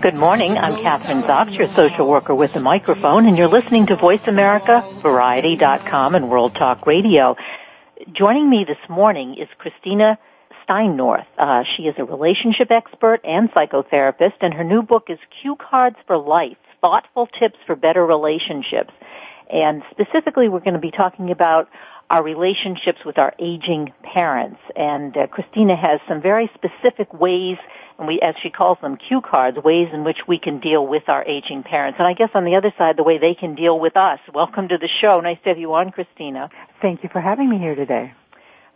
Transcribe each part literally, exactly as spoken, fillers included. Good morning. I'm Kathryn Zox, your social worker with the microphone, and you're listening to voice america variety dot com and World Talk Radio. Joining me this morning is Christina Steinorth. Uh, she is a relationship expert and psychotherapist, and her new book is Cue Cards for Life, Thoughtful Tips for Better Relationships. And specifically, we're going to be talking about our relationships with our aging parents. And uh, Christina has some very specific ways, and we, as she calls them, cue cards, ways in which we can deal with our aging parents. And I guess on the other side, the way they can deal with us. Welcome to the show. Nice to have you on, Christina. Thank you for having me here today.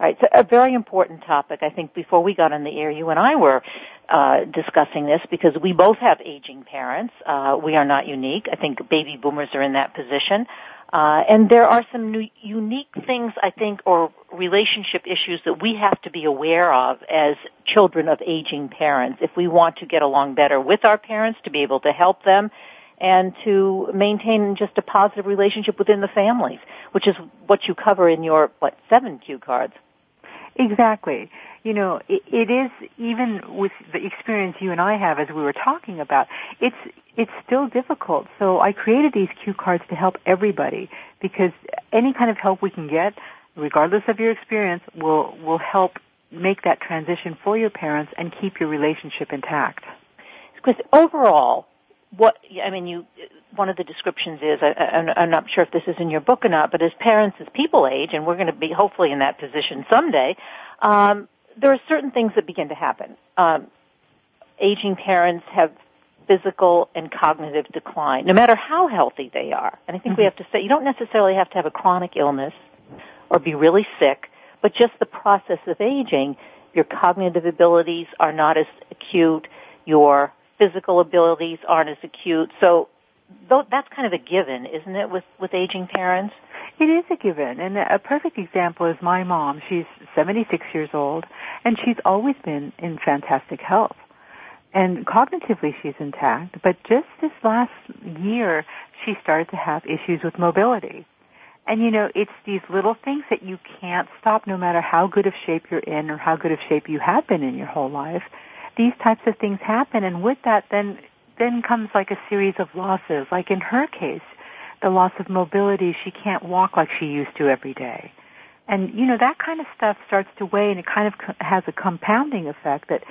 All right, so a very important topic. I think before we got on the air, you and I were uh discussing this because we both have aging parents. Uh we are not unique. I think baby boomers are in that position. Uh and there are some new, unique things, I think, or relationship issues that we have to be aware of as children of aging parents if we want to get along better with our parents, to be able to help them, and to maintain just a positive relationship within the families, which is what you cover in your, what, seven cue cards. Exactly. You know, it, it is, even with the experience you and I have as we were talking about, it's it's still difficult. So I created these cue cards to help everybody, because any kind of help we can get, regardless of your experience, will will help make that transition for your parents and keep your relationship intact. Because overall, what, I mean, you, one of the descriptions is, I, I, I'm not sure if this is in your book or not, but as parents, as people age, and we're going to be hopefully in that position someday, um, there are certain things that begin to happen. Um, aging parents have physical and cognitive decline, no matter how healthy they are. And I think mm-hmm. we have to say, you don't necessarily have to have a chronic illness or be really sick, but just the process of aging, your cognitive abilities are not as acute, your physical abilities aren't as acute. So that's kind of a given, isn't it, with, with aging parents? It is a given. And a perfect example is my mom. She's seventy-six years old, and she's always been in fantastic health. And cognitively she's intact, but just this last year she started to have issues with mobility. And, you know, it's these little things that you can't stop no matter how good of shape you're in or how good of shape you have been in your whole life. These types of things happen, and with that then then comes like a series of losses. Like in her case, the loss of mobility, she can't walk like she used to every day. And, you know, that kind of stuff starts to weigh, and it kind of has a compounding effect that,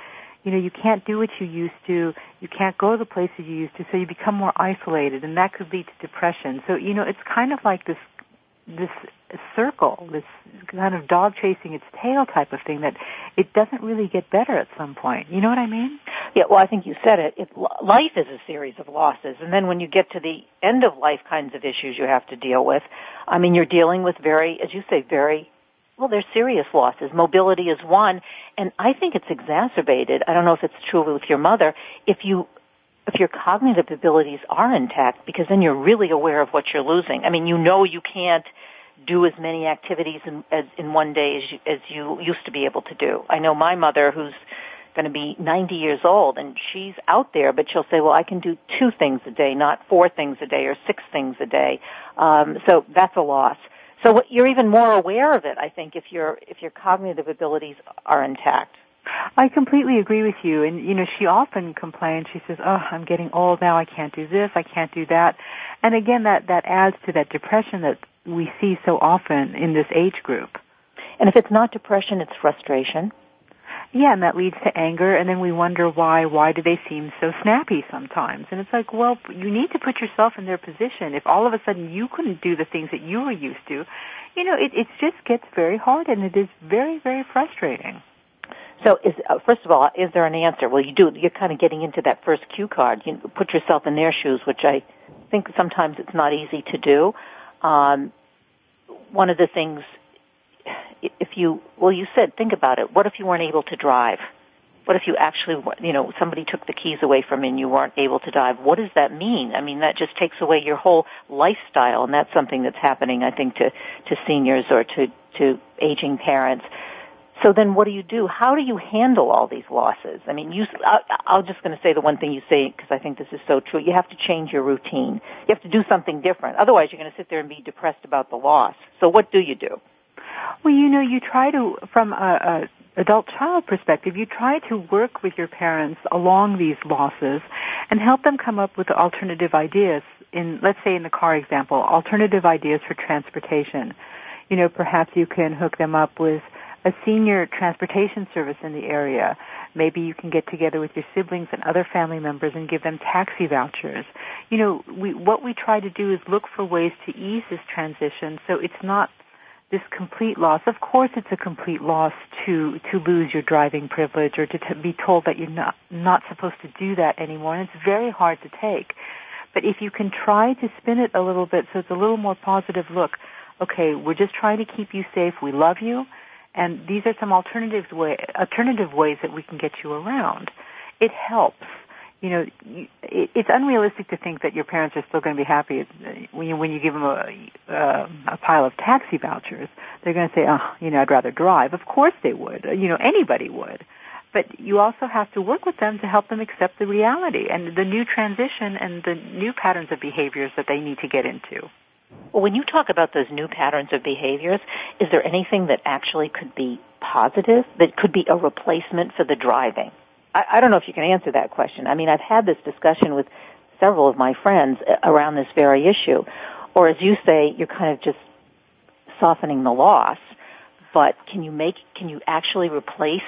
you know, you can't do what you used to, you can't go to the places you used to, so you become more isolated, and that could lead to depression. So, you know, it's kind of like this this circle, this kind of dog chasing its tail type of thing that it doesn't really get better at some point. You know what I mean? Yeah, well, I think you said it. it. Life is a series of losses, and then when you get to the end of life kinds of issues you have to deal with, I mean, you're dealing with very, as you say, very, well, they're serious losses. Mobility is one, and I think it's exacerbated. I don't know if it's true with your mother, if you if your cognitive abilities are intact, because then you're really aware of what you're losing. I mean, you know you can't do as many activities in, as, in one day as you, as you used to be able to do. I know my mother, who's going to be ninety years old, and she's out there, but she'll say, well, I can do two things a day, not four things a day or six things a day. Um, so that's a loss. So what, you're even more aware of it, I think, if, you're, if your cognitive abilities are intact. I completely agree with you. And, you know, she often complains. She says, oh, I'm getting old now. I can't do this. I can't do that. And, again, that, that adds to that depression that we see so often in this age group. And if it's not depression, it's frustration. Yeah, and that leads to anger. And then we wonder why. Why do they seem so snappy sometimes? And it's like, well, you need to put yourself in their position. If all of a sudden you couldn't do the things that you were used to, you know, it, it just gets very hard, and it is very, very frustrating. So, is, uh, first of all, is there an answer? Well, you do. You're kind of getting into that first cue card. You put yourself in their shoes, which I think sometimes it's not easy to do. Um, one of the things, if you, well, you said, think about it. What if you weren't able to drive? What if you actually, you know, somebody took the keys away from you and you weren't able to drive? What does that mean? I mean, that just takes away your whole lifestyle, and that's something that's happening, I think, to, to seniors or to, to aging parents. So then what do you do? How do you handle all these losses? I mean, you, I, I'm just going to say the one thing you say, because I think this is so true. You have to change your routine. You have to do something different. Otherwise, you're going to sit there and be depressed about the loss. So what do you do? Well, you know, you try to, from a, a adult child perspective, you try to work with your parents along these losses and help them come up with alternative ideas. In, let's say in the car example, alternative ideas for transportation. You know, perhaps you can hook them up with a senior transportation service in the area. Maybe you can get together with your siblings and other family members and give them taxi vouchers. You know, we, what we try to do is look for ways to ease this transition so it's not this complete loss. Of course it's a complete loss to, to lose your driving privilege or to t- be told that you're not, not supposed to do that anymore, and it's very hard to take. But if you can try to spin it a little bit so it's a little more positive, look, okay, we're just trying to keep you safe, we love you, and these are some alternative, way, alternative ways that we can get you around. It helps. You know, it's unrealistic to think that your parents are still going to be happy when you, when you give them a, uh, a pile of taxi vouchers. They're going to say, oh, you know, I'd rather drive. Of course they would. You know, anybody would. But you also have to work with them to help them accept the reality and the new transition and the new patterns of behaviors that they need to get into. Well, when you talk about those new patterns of behaviors, is there anything that actually could be positive, that could be a replacement for the driving? I, I don't know if you can answer that question. I mean, I've had this discussion with several of my friends around this very issue. Or as you say, you're kind of just softening the loss, but can you make, can you actually replace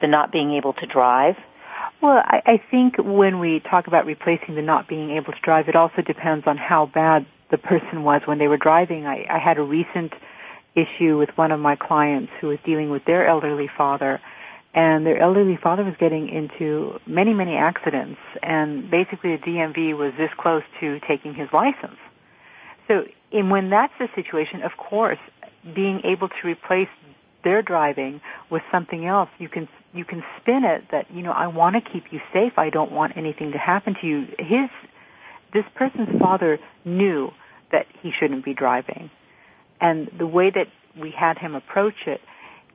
the not being able to drive? Well, I, I think when we talk about replacing the not being able to drive, it also depends on how bad the person was when they were driving. I, I had a recent issue with one of my clients who was dealing with their elderly father, and their elderly father was getting into many, many accidents, and basically the D M V was this close to taking his license. So and when that's the situation, of course, being able to replace their driving with something else, you can you can spin it that, you know, I want to keep you safe. I don't want anything to happen to you. His This person's father knew that he shouldn't be driving. And the way that we had him approach it,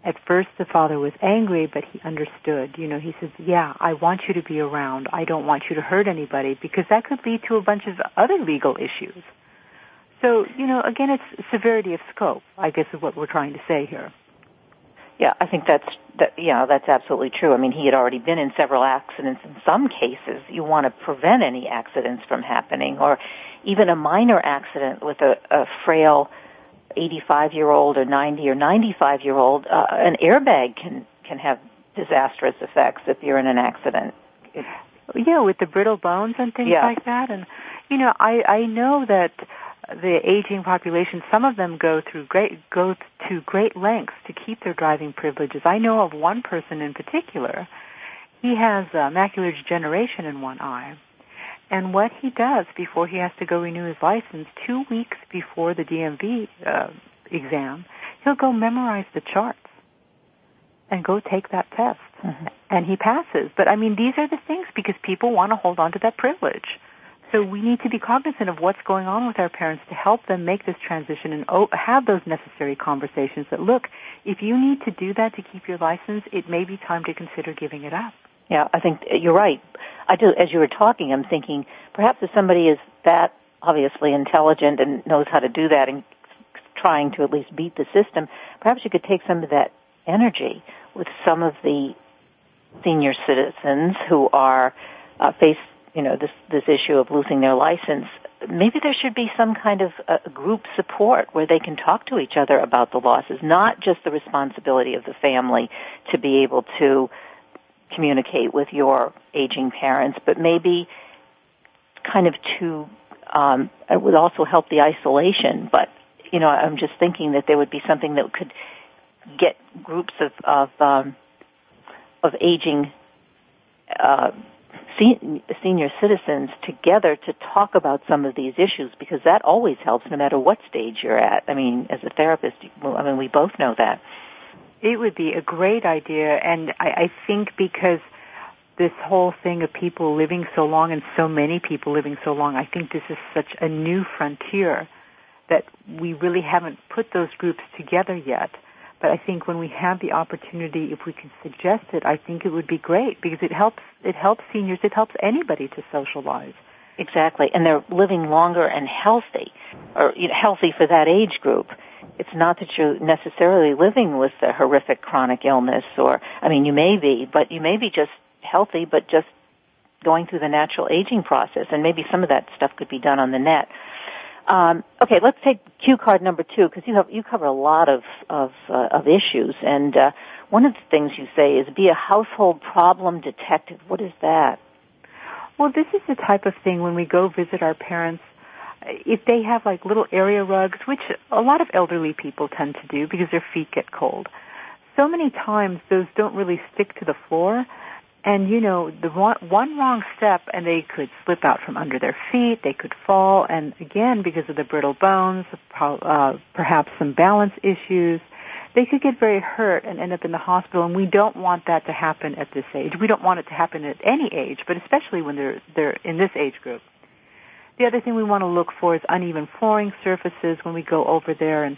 at first the father was angry, but he understood. You know, he says, yeah, I want you to be around. I don't want you to hurt anybody, because that could lead to a bunch of other legal issues. So, you know, again, it's severity of scope, I guess, is what we're trying to say here. Yeah, I think that's, that, yeah, that's absolutely true. I mean, he had already been in several accidents. In some cases, you want to prevent any accidents from happening, or even a minor accident with a, a frail eighty-five-year-old or ninety or ninety-five-year-old. Uh, an airbag can, can have disastrous effects if you're in an accident. It's, yeah, with the brittle bones and things yeah. like that. And, you know, I, I know that the aging population, some of them go through great go to great lengths to keep their driving privileges. I know of one person in particular. He has uh, macular degeneration in one eye, and what he does before he has to go renew his license, two weeks before the D M V uh, exam, he'll go memorize the charts and go take that test, mm-hmm. and he passes. But I mean, these are the things because people want to hold on to that privilege. So we need to be cognizant of what's going on with our parents to help them make this transition and have those necessary conversations that, look, if you need to do that to keep your license, it may be time to consider giving it up. Yeah, I think you're right. I do. As you were talking, I'm thinking perhaps if somebody is that obviously intelligent and knows how to do that and trying to at least beat the system, perhaps you could take some of that energy with some of the senior citizens who are uh, faced you know, this, this issue of losing their license. Maybe there should be some kind of uh, group support where they can talk to each other about the losses, not just the responsibility of the family to be able to communicate with your aging parents, but maybe kind of to, um, it would also help the isolation. But, you know, I'm just thinking that there would be something that could get groups of, of um, of aging uh, se- senior citizens together to talk about some of these issues, because that always helps no matter what stage you're at. I mean, as a therapist, I mean, we both know that. It would be a great idea, and I, I think because this whole thing of people living so long and so many people living so long, I think this is such a new frontier that we really haven't put those groups together yet. But I think when we have the opportunity, if we can suggest it, I think it would be great, because it helps it helps seniors, it helps anybody to socialize. Exactly, and they're living longer and healthy, or you know, healthy for that age group. It's not that you're necessarily living with a horrific chronic illness, or, I mean, you may be, but you may be just healthy, but just going through the natural aging process, and maybe some of that stuff could be done on the net. Um, okay, let's take cue card number two, because you have you cover a lot of of, uh, of issues, and uh, one of the things you say is be a household problem detective. What is that? Well, this is the type of thing when we go visit our parents. If they have like little area rugs, which a lot of elderly people tend to do because their feet get cold, so many times those don't really stick to the floor. And, you know, the one, one wrong step and they could slip out from under their feet, they could fall, and again, because of the brittle bones, uh, perhaps some balance issues, they could get very hurt and end up in the hospital, and we don't want that to happen at this age. We don't want it to happen at any age, but especially when they're, they're in this age group. The other thing we want to look for is uneven flooring surfaces when we go over there, and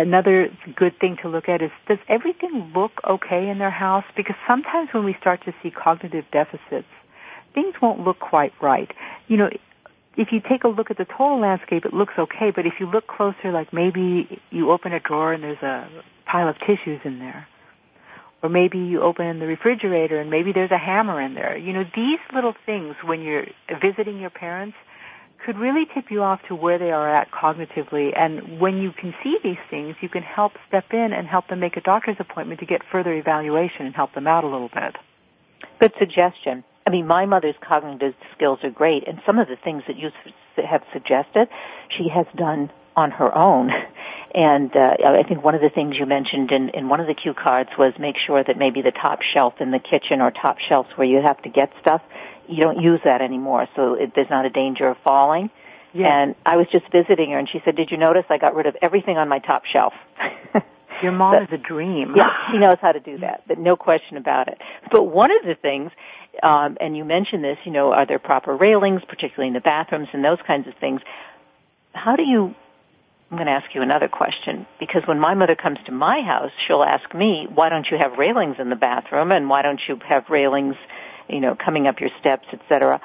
another good thing to look at is, does everything look okay in their house? Because sometimes when we start to see cognitive deficits, things won't look quite right. You know, if you take a look at the total landscape, it looks okay, but if you look closer, like maybe you open a drawer and there's a pile of tissues in there. Or maybe you open the refrigerator and maybe there's a hammer in there. You know, these little things when you're visiting your parents could really tip you off to where they are at cognitively. And when you can see these things, you can help step in and help them make a doctor's appointment to get further evaluation and help them out a little bit. Good suggestion. I mean, my mother's cognitive skills are great, and some of the things that you have suggested, she has done on her own. And uh, I think one of the things you mentioned in, in one of the cue cards was make sure that maybe the top shelf in the kitchen or top shelves where you have to get stuff, you don't use that anymore, so it, there's not a danger of falling. Yeah. And I was just visiting her, and she said, did you notice I got rid of everything on my top shelf? Your mom so, is a dream. Yeah, she knows how to do that, but no question about it. But one of the things, um, and you mentioned this, you know, are there proper railings, particularly in the bathrooms and those kinds of things? How do you... I'm going to ask you another question, because when my mother comes to my house, she'll ask me, why don't you have railings in the bathroom, and why don't you have railings, you know, coming up your steps, et cetera?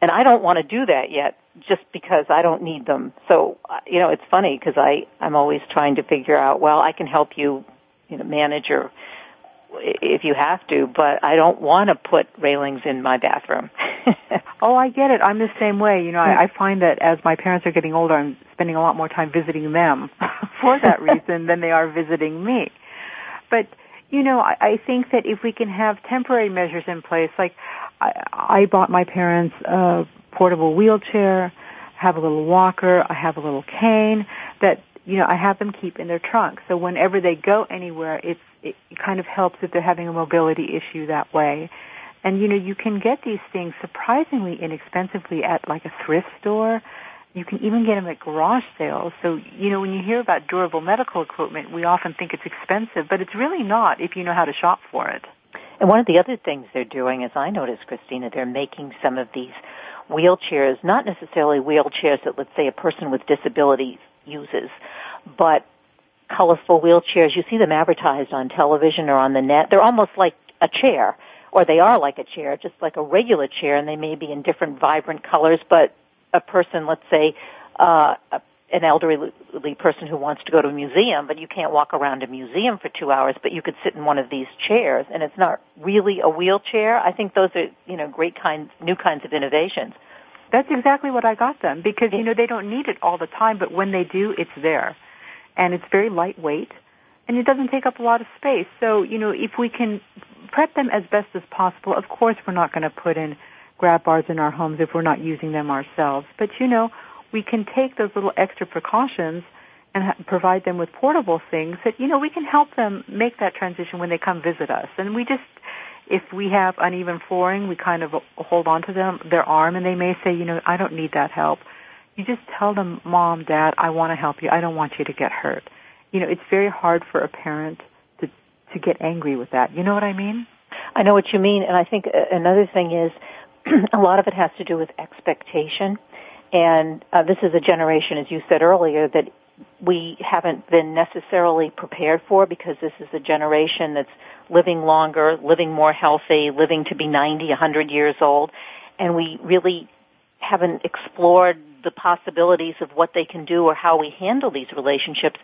And I don't want to do that yet, just because I don't need them. So, you know, it's funny, because I, I'm always trying to figure out, well, I can help you, you know, manage or if you have to, but I don't want to put railings in my bathroom. Oh, I get it. I'm the same way. You know, I, I find that as my parents are getting older, I'm spending a lot more time visiting them for that reason than they are visiting me. But, you know, I, I think that if we can have temporary measures in place, like I, I bought my parents a portable wheelchair, have a little walker, I have a little cane that, you know, I have them keep in their trunk. So whenever they go anywhere, it's, it kind of helps if they're having a mobility issue that way. And, you know, you can get these things surprisingly inexpensively at, like, a thrift store. You can even get them at garage sales. So, you know, when you hear about durable medical equipment, we often think it's expensive, but it's really not if you know how to shop for it. And one of the other things they're doing, as I noticed, Christina, they're making some of these wheelchairs, not necessarily wheelchairs that, let's say, a person with disabilities uses, but colorful wheelchairs. You see them advertised on television or on the net. They're almost like a chair. Or they are like a chair, just like a regular chair, and they may be in different vibrant colors, but a person, let's say, uh, an elderly person who wants to go to a museum, but you can't walk around a museum for two hours, but you could sit in one of these chairs, and it's not really a wheelchair. I think those are, you know, great kinds, new kinds of innovations. That's exactly what I got them, because, you know, they don't need it all the time, but when they do, it's there. And it's very lightweight, and it doesn't take up a lot of space. So, you know, if we can prep them as best as possible. Of course, we're not going to put in grab bars in our homes if we're not using them ourselves. But, you know, we can take those little extra precautions and ha- provide them with portable things that, you know, we can help them make that transition when they come visit us. And we just, if we have uneven flooring, we kind of hold on to them, their arm, and they may say, you know, I don't need that help. You just tell them, Mom, Dad, I want to help you. I don't want you to get hurt. You know, it's very hard for a parent to to get angry with that. You know what I mean? I know what you mean, and I think another thing is a lot of it has to do with expectation. And uh, this is a generation, as you said earlier, that we haven't been necessarily prepared for, because this is a generation that's living longer, living more healthy, living to be ninety, one hundred years old, and we really haven't explored the possibilities of what they can do or how we handle these relationships.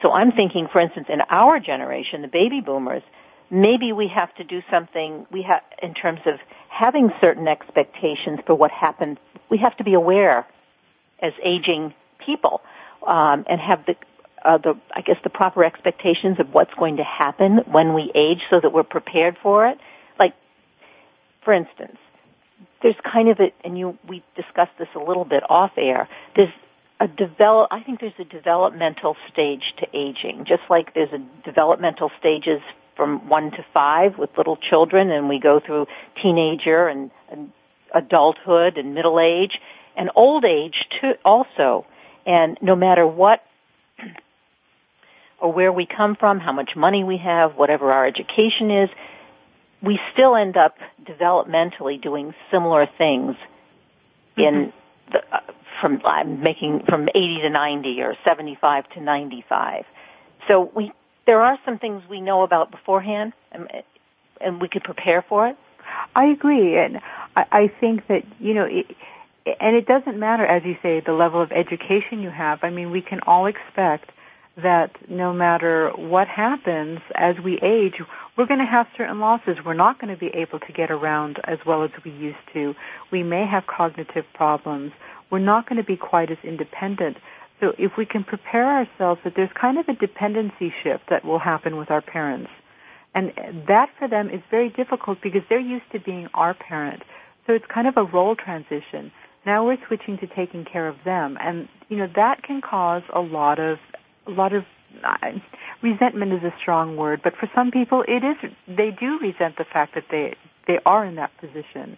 So I'm thinking, for instance, in our generation, the baby boomers, maybe we have to do something we have in terms of having certain expectations for what happens. We have to be aware as aging people um, and have the, uh, the, I guess, the proper expectations of what's going to happen when we age so that we're prepared for it. Like, for instance, there's kind of a, and you, we discussed this a little bit off air, there's a develop, I think there's a developmental stage to aging, just like there's a developmental stages from one to five with little children, and we go through teenager and, and adulthood and middle age and old age too also. And no matter what or where we come from, how much money we have, whatever our education is, we still end up developmentally doing similar things in the, uh, from I'm making from eighty to ninety or seventy-five to ninety-five. So we there are some things we know about beforehand, and, and we could prepare for it. I agree, and I, I think that you know, it, and it doesn't matter, as you say, the level of education you have. I mean, we can all expect that no matter what happens as we age, we're going to have certain losses. We're not going to be able to get around as well as we used to. We may have cognitive problems. We're not going to be quite as independent. So if we can prepare ourselves that there's kind of a dependency shift that will happen with our parents. And that for them is very difficult because they're used to being our parent. So it's kind of a role transition. Now we're switching to taking care of them. And, you know, that can cause a lot of A lot of uh, resentment is a strong word, but for some people, it is. They do resent the fact that they they are in that position.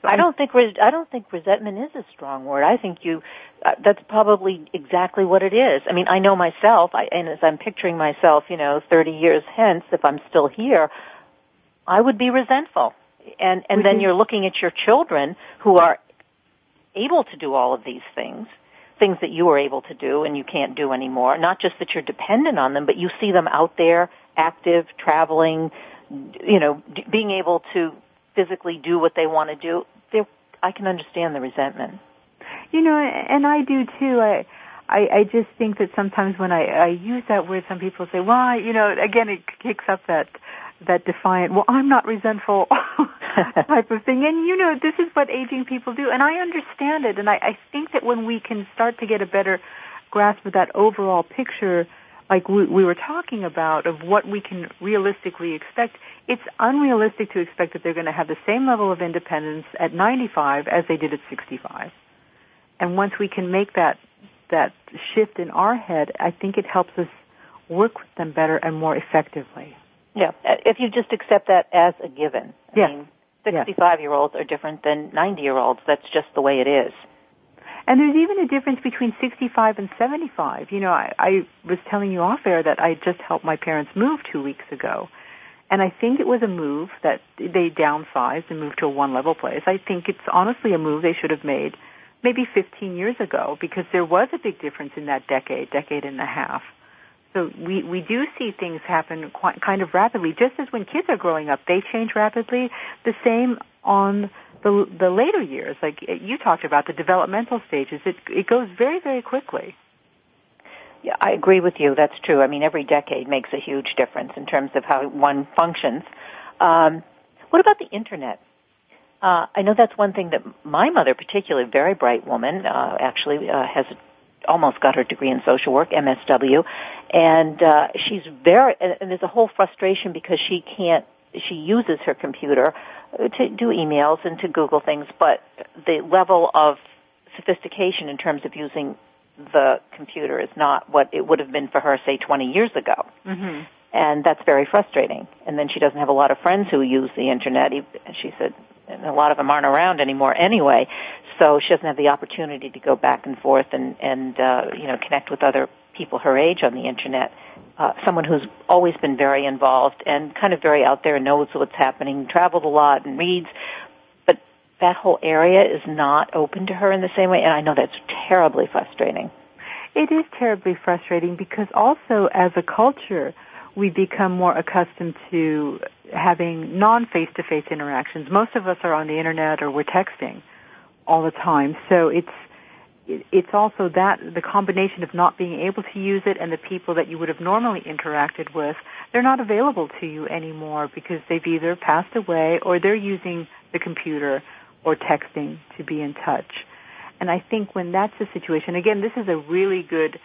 So I don't think res- I don't think resentment is a strong word. I think you uh, that's probably exactly what it is. I mean, I know myself, I, and as I'm picturing myself, you know, thirty years hence, if I'm still here, I would be resentful. And and would then you- you're looking at your children who are able to do all of these things. Things that you were able to do and you can't do anymore. Not just that you're dependent on them, but you see them out there, active, traveling, you know, d- being able to physically do what they want to do. They're, I can understand the resentment. You know, and I do too. I, I, I just think that sometimes when I, I use that word, some people say, "Why?" Well, you know, again, it kicks up that that defiant, well, I'm not resentful type of thing. And, you know, this is what aging people do. And I understand it. And I, I think that when we can start to get a better grasp of that overall picture, like we, we were talking about, of what we can realistically expect, it's unrealistic to expect that they're going to have the same level of independence at ninety-five as they did at sixty-five. And once we can make that that shift in our head, I think it helps us work with them better and more effectively. Yeah, if you just accept that as a given. I yes. mean, sixty-five-year-olds yes. are different than ninety-year-olds. That's just the way it is. And there's even a difference between sixty-five and seventy-five. You know, I, I was telling you off air that I just helped my parents move two weeks ago. And I think it was a move that they downsized and moved to a one-level place. I think it's honestly a move they should have made maybe fifteen years ago, because there was a big difference in that decade, decade and a half. So we, we do see things happen quite, kind of rapidly. Just as when kids are growing up, they change rapidly. The same on the the later years. Like you talked about, the developmental stages. It it goes very, very quickly. Yeah, I agree with you. That's true. I mean, every decade makes a huge difference in terms of how one functions. Um, what about the Internet? Uh, I know that's one thing that my mother, particularly, a very bright woman, uh, actually uh, has almost got her degree in social work, M S W, and uh, she's very, and there's a whole frustration because she can't, she uses her computer to do emails and to Google things, but the level of sophistication in terms of using the computer is not what it would have been for her, say, twenty years ago. Mm-hmm. And that's very frustrating. And then she doesn't have a lot of friends who use the Internet. She said, and a lot of them aren't around anymore anyway. So she doesn't have the opportunity to go back and forth and, and uh, you know, connect with other people her age on the Internet. Uh, someone who's always been very involved and kind of very out there and knows what's happening, traveled a lot and reads. But that whole area is not open to her in the same way. And I know that's terribly frustrating. It is terribly frustrating because also as a culture, we become more accustomed to having non-face-to-face interactions. Most of us are on the Internet or we're texting all the time. So it's it's also that, the combination of not being able to use it and the people that you would have normally interacted with, they're not available to you anymore because they've either passed away or they're using the computer or texting to be in touch. And I think when that's the situation, again, this is a really good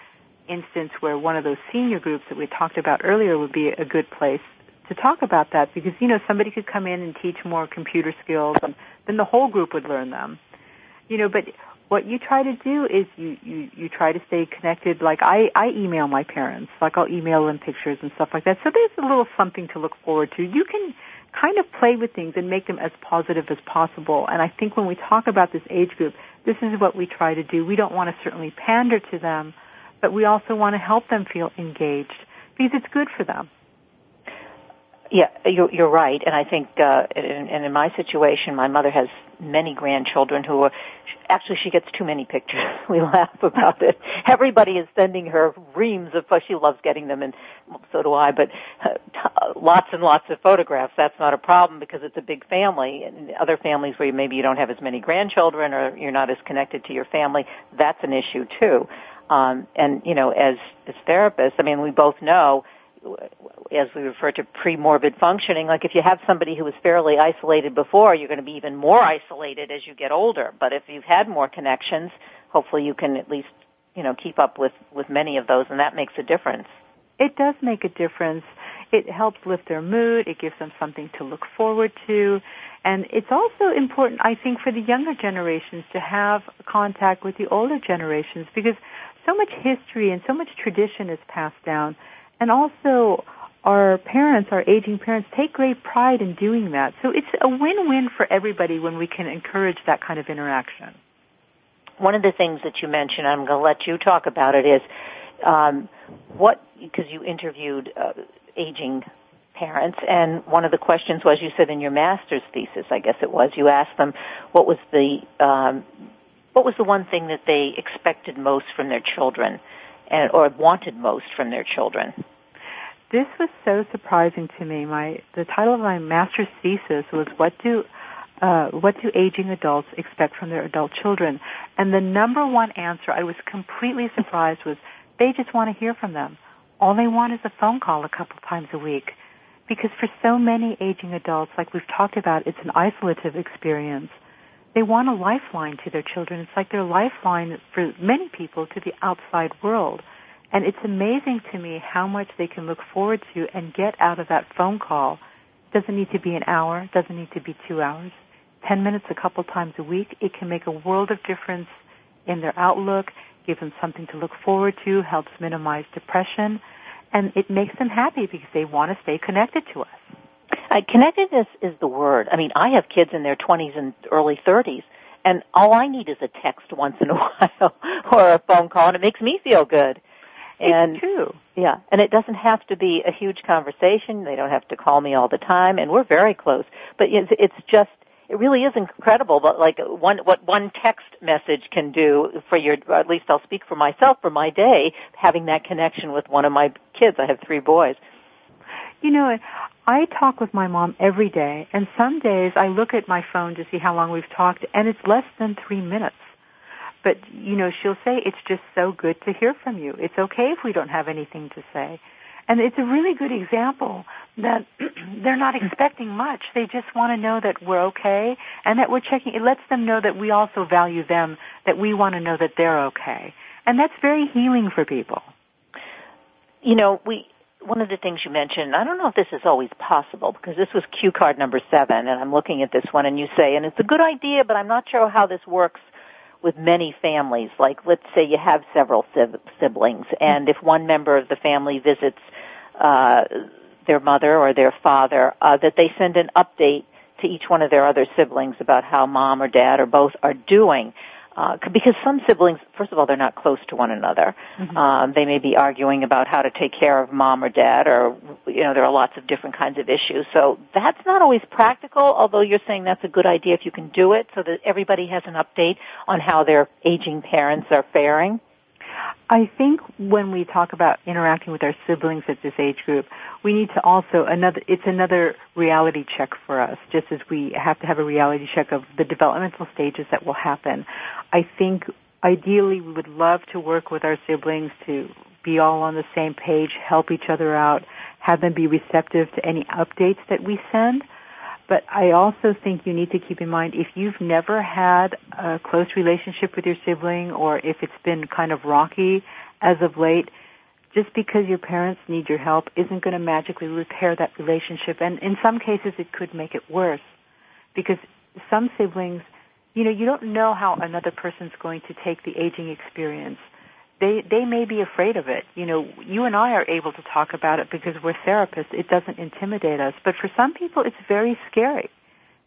instance where one of those senior groups that we talked about earlier would be a good place to talk about that, because, you know, somebody could come in and teach more computer skills and then the whole group would learn them. You know, but what you try to do is you, you, you try to stay connected. Like I, I email my parents, like I'll email them pictures and stuff like that. So there's a little something to look forward to. You can kind of play with things and make them as positive as possible. And I think when we talk about this age group, this is what we try to do. We don't want to certainly pander to them, but we also want to help them feel engaged because it's good for them. Yeah, you're, you're right. And I think, uh, and, and in my situation, my mother has many grandchildren who are, actually she gets too many pictures. We laugh about it. Everybody is sending her reams of, she loves getting them, and so do I, but uh, lots and lots of photographs. That's not a problem because it's a big family. And other families where maybe you don't have as many grandchildren or you're not as connected to your family, that's an issue too. Um, and, you know, as, as therapists, I mean, we both know, as we refer to pre-morbid functioning, like if you have somebody who was fairly isolated before, you're going to be even more isolated as you get older. But if you've had more connections, hopefully you can at least, you know, keep up with, with many of those, and that makes a difference. It does make a difference. It helps lift their mood. It gives them something to look forward to. And it's also important, I think, for the younger generations to have contact with the older generations because so much history and so much tradition is passed down. And also our parents, our aging parents, take great pride in doing that. So it's a win-win for everybody when we can encourage that kind of interaction. One of the things that you mentioned, I'm going to let you talk about it, is um, what, because you interviewed uh, aging parents, and one of the questions was, you said in your master's thesis, I guess it was, you asked them what was the um, what was the one thing that they expected most from their children, and or wanted most from their children. This was so surprising to me. My the title of my master's thesis was what do uh, what do aging adults expect from their adult children, and the number one answer I was completely surprised was they just want to hear from them. All they want is a phone call a couple times a week. Because for so many aging adults, like we've talked about, it's an isolative experience. They want a lifeline to their children. It's like their lifeline for many people to the outside world. And it's amazing to me how much they can look forward to and get out of that phone call. It doesn't need to be an hour. It doesn't need to be two hours. Ten minutes a couple times a week. It can make a world of difference in their outlook, give them something to look forward to, helps minimize depression. And it makes them happy because they want to stay connected to us. Uh, connectedness is the word. I mean, I have kids in their twenties and early thirties, and all I need is a text once in a while or a phone call, and it makes me feel good. And, it's true. Yeah, and it doesn't have to be a huge conversation. They don't have to call me all the time, and we're very close. But it's, it's just, it really is incredible, but like one, what one text message can do for your, or at least I'll speak for myself, for my day, having that connection with one of my kids. I have three boys. You know, I talk with my mom every day, and some days I look at my phone to see how long we've talked, and it's less than three minutes. But, you know, she'll say, it's just so good to hear from you. It's okay if we don't have anything to say. And it's a really good example that they're not expecting much. They just want to know that we're okay and that we're checking. It lets them know that we also value them, that we want to know that they're okay. And that's very healing for people. You know, we one of the things you mentioned, I don't know if this is always possible because this was cue card number seven, and I'm looking at this one, and you say, and it's a good idea, but I'm not sure how this works with many families. Like, let's say you have several siblings, and if one member of the family visits uh their mother or their father, uh, that they send an update to each one of their other siblings about how mom or dad or both are doing. Uh, because some siblings, first of all, they're not close to one another. Mm-hmm. Um, they may be arguing about how to take care of mom or dad, or, you know, there are lots of different kinds of issues. So that's not always practical, although you're saying that's a good idea if you can do it, so that everybody has an update on how their aging parents are faring. I think when we talk about interacting with our siblings at this age group, we need to also another, it's another reality check for us, just as we have to have a reality check of the developmental stages that will happen. I think ideally we would love to work with our siblings to be all on the same page, help each other out, have them be receptive to any updates that we send. But I also think you need to keep in mind, if you've never had a close relationship with your sibling, or if it's been kind of rocky as of late, just because your parents need your help isn't going to magically repair that relationship. And in some cases, it could make it worse, because some siblings, you know, you don't know how another person's going to take the aging experience. They they may be afraid of it. You know, you and I are able to talk about it because we're therapists. It doesn't intimidate us. But for some people, it's very scary.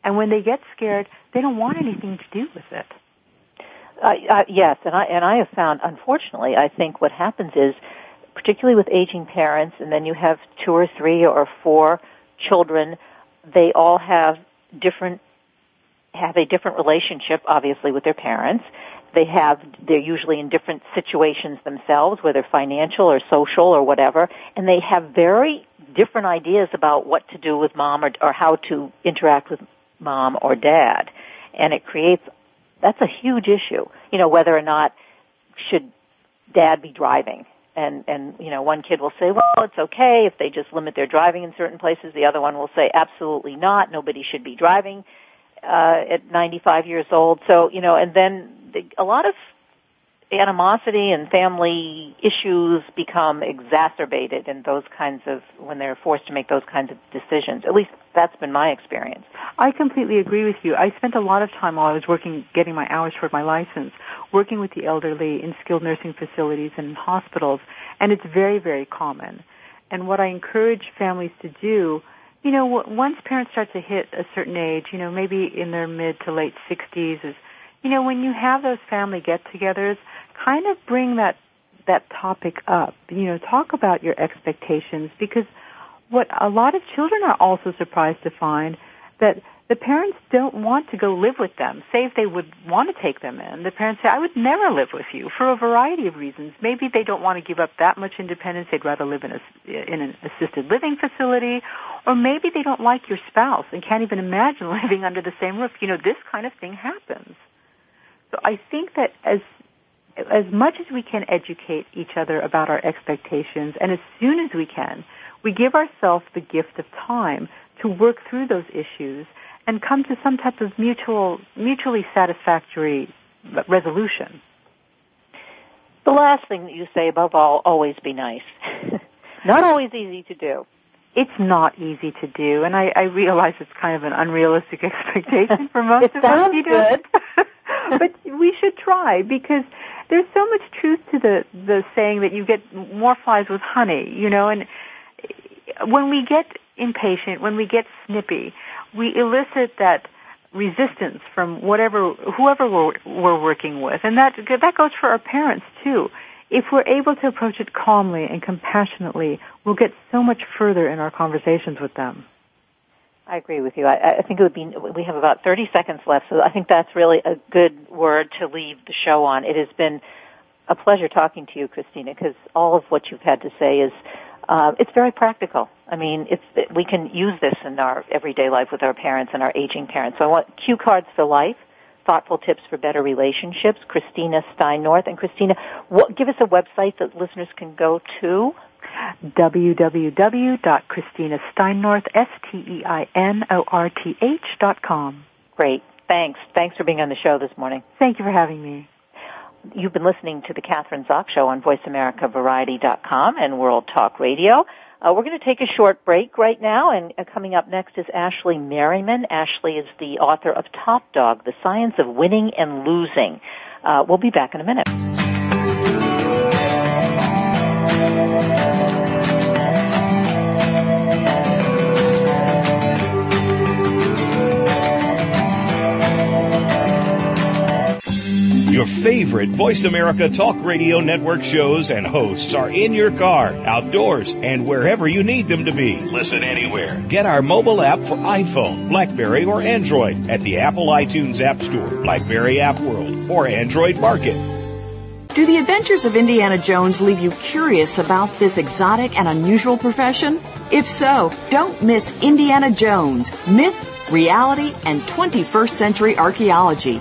And when they get scared, they don't want anything to do with it. Uh, uh, yes, and I and I have found, unfortunately, I think what happens is, particularly with aging parents, and then you have two or three or four children, they all have different have a different relationship, obviously, with their parents. They have, they're usually in different situations themselves, whether financial or social or whatever, and they have very different ideas about what to do with mom, or, or how to interact with mom or dad. And it creates, that's a huge issue, you know, whether or not should dad be driving. And, and, you know, one kid will say, well, it's okay if they just limit their driving in certain places. The other one will say, absolutely not. Nobody should be driving, uh, at ninety-five years old. So, you know, and then, a lot of animosity and family issues become exacerbated in those kinds of, when they're forced to make those kinds of decisions. At least that's been my experience. I completely agree with you. I spent a lot of time while I was working, getting my hours for my license, working with the elderly in skilled nursing facilities and in hospitals, and it's very, very common. And what I encourage families to do, you know, once parents start to hit a certain age, you know, maybe in their mid to late sixties, is, you know, when you have those family get-togethers, kind of bring that that topic up. You know, talk about your expectations, because what a lot of children are also surprised to find, that the parents don't want to go live with them. Say if they would want to take them in, the parents say, I would never live with you, for a variety of reasons. Maybe they don't want to give up that much independence. They'd rather live in a, in an assisted living facility. Or maybe they don't like your spouse and can't even imagine living under the same roof. You know, this kind of thing happens. So I think that as as much as we can educate each other about our expectations, and as soon as we can, we give ourselves the gift of time to work through those issues and come to some type of mutual, mutually satisfactory resolution. The last thing that you say, above all, always be nice. Not always easy to do. It's not easy to do, and I, I realize it's kind of an unrealistic expectation for most of us. It sounds good. But we should try, because there's so much truth to the, the saying that you get more flies with honey, you know, and when we get impatient, when we get snippy, we elicit that resistance from whatever, whoever we're, we're working with. And that, that goes for our parents too. If we're able to approach it calmly and compassionately, we'll get so much further in our conversations with them. I agree with you. I, I think it would be, we have about thirty seconds left, so I think that's really a good word to leave the show on. It has been a pleasure talking to you, Christina, because all of what you've had to say is, uh, it's very practical. I mean, it's, we can use this in our everyday life with our parents and our aging parents. So I want Cue Cards for Life, Thoughtful Tips for Better Relationships, Christina Steinorth. And Christina, what, give us a website that listeners can go to. w w w dot christina steinorth, S T E I N O R T H dot com. Great. Thanks. Thanks for being on the show this morning. Thank you for having me. You've been listening to The Kathryn Zox Show on voice america variety dot com and World Talk Radio. Uh, we're going to take a short break right now, and uh, coming up next is Ashley Merryman. Ashley is the author of Top Dog: The Science of Winning and Losing. Uh, we'll be back in a minute. Your favorite Voice America Talk Radio Network shows and hosts are in your car, outdoors, and wherever you need them to be. Listen anywhere. Get our mobile app for iPhone, BlackBerry, or Android at the Apple iTunes App Store, BlackBerry App World, or Android Market. Do the adventures of Indiana Jones leave you curious about this exotic and unusual profession? If so, don't miss Indiana Jones, Myth, Reality, and twenty-first Century Archaeology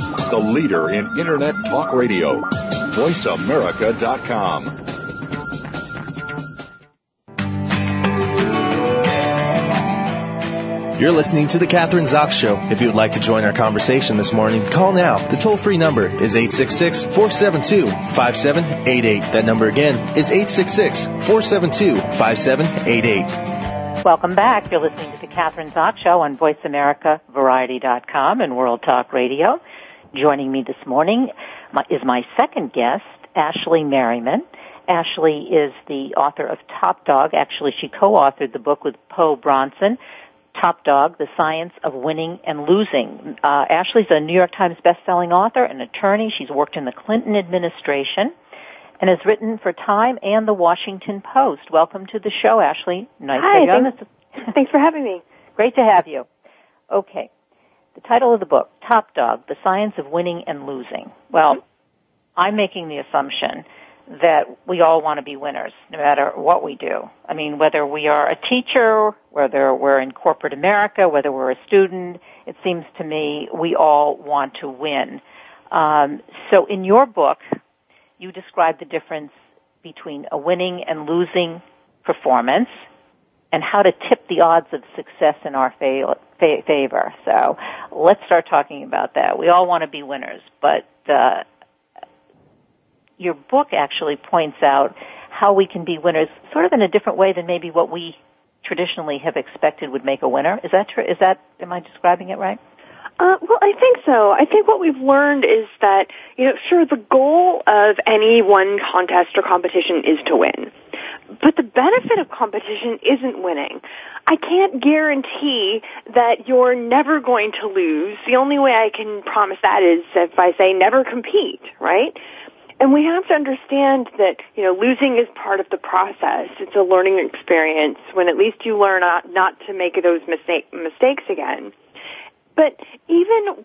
the leader in Internet Talk Radio. voice america dot com. You're listening to The Kathryn Zox Show. If you would like to join our conversation this morning, call now. The toll-free number is eight six six, four seven two, five seven eight eight. That number again is eight six six, four seven two, five seven eight eight. Welcome back. You're listening to The Kathryn Zox Show on voice america variety dot com and World Talk Radio. Joining me this morning is my second guest, Ashley Merryman. Ashley is the author of Top Dog. Actually, she co-authored the book with Po Bronson, Top Dog, The Science of Winning and Losing. Uh, Ashley's a New York Times bestselling author, an attorney. She's worked in the Clinton administration and has written for Time and the Washington Post. Welcome to the show, Ashley. Nice Hi, to thanks, go. Thanks for having me. Great to have you. Okay. The title of the book, Top Dog, The Science of Winning and Losing. Well, I'm making the assumption that we all want to be winners, no matter what we do. I mean, whether we are a teacher, whether we're in corporate America, whether we're a student, it seems to me we all want to win. Um, so in your book, you describe the difference between a winning and losing performance and how to tip the odds of success in our fail, fa- favor. So let's start talking about that. We all want to be winners, but uh, your book actually points out how we can be winners sort of in a different way than maybe what we traditionally have expected would make a winner. Is that true? Is that, am I describing it right? Uh, well, I think so. I think what we've learned is that, you know, sure, the goal of any one contest or competition is to win. But the benefit of competition isn't winning. I can't guarantee that you're never going to lose. The only way I can promise that is if I say never compete, right? And we have to understand that, you know, losing is part of the process. It's a learning experience when at least you learn not, not to make those mistake, mistakes again. But even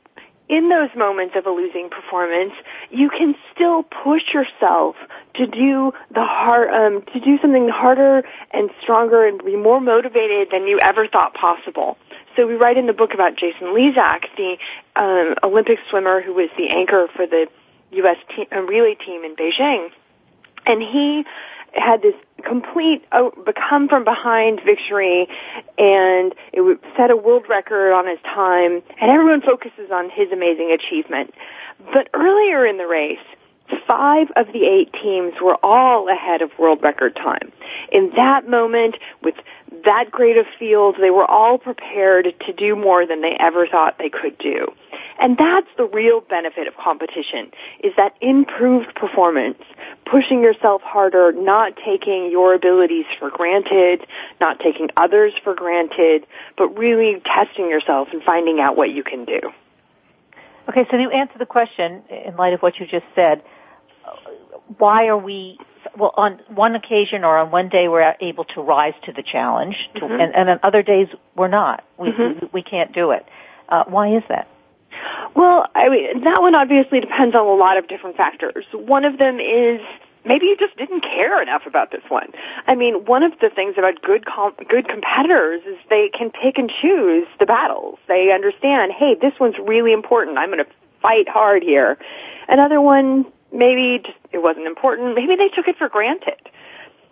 in those moments of a losing performance, you can still push yourself to do the hard, um, to do something harder and stronger and be more motivated than you ever thought possible. So we write in the book about Jason Lezak, the um, Olympic swimmer who was the anchor for the U S team, uh, relay team in Beijing, and he had this complete uh, come from behind victory, and it set a world record on his time, and everyone focuses on his amazing achievement. But earlier in the race, five of the eight teams were all ahead of world record time. In that moment, with that great of field, they were all prepared to do more than they ever thought they could do. And that's the real benefit of competition, is that improved performance, pushing yourself harder, not taking your abilities for granted, not taking others for granted, but really testing yourself and finding out what you can do. Okay, so you answer the question in light of what you just said. Why are we, well, on one occasion or on one day we're able to rise to the challenge, to, mm-hmm. and, and on other days we're not. We, mm-hmm. we, we can't do it. Uh, why is that? Well, I mean, that one obviously depends on a lot of different factors. One of them is maybe you just didn't care enough about this one. I mean, one of the things about good com- good competitors is they can pick and choose the battles. They understand, hey, this one's really important. I'm going to fight hard here. Another one, maybe just, it wasn't important. Maybe they took it for granted.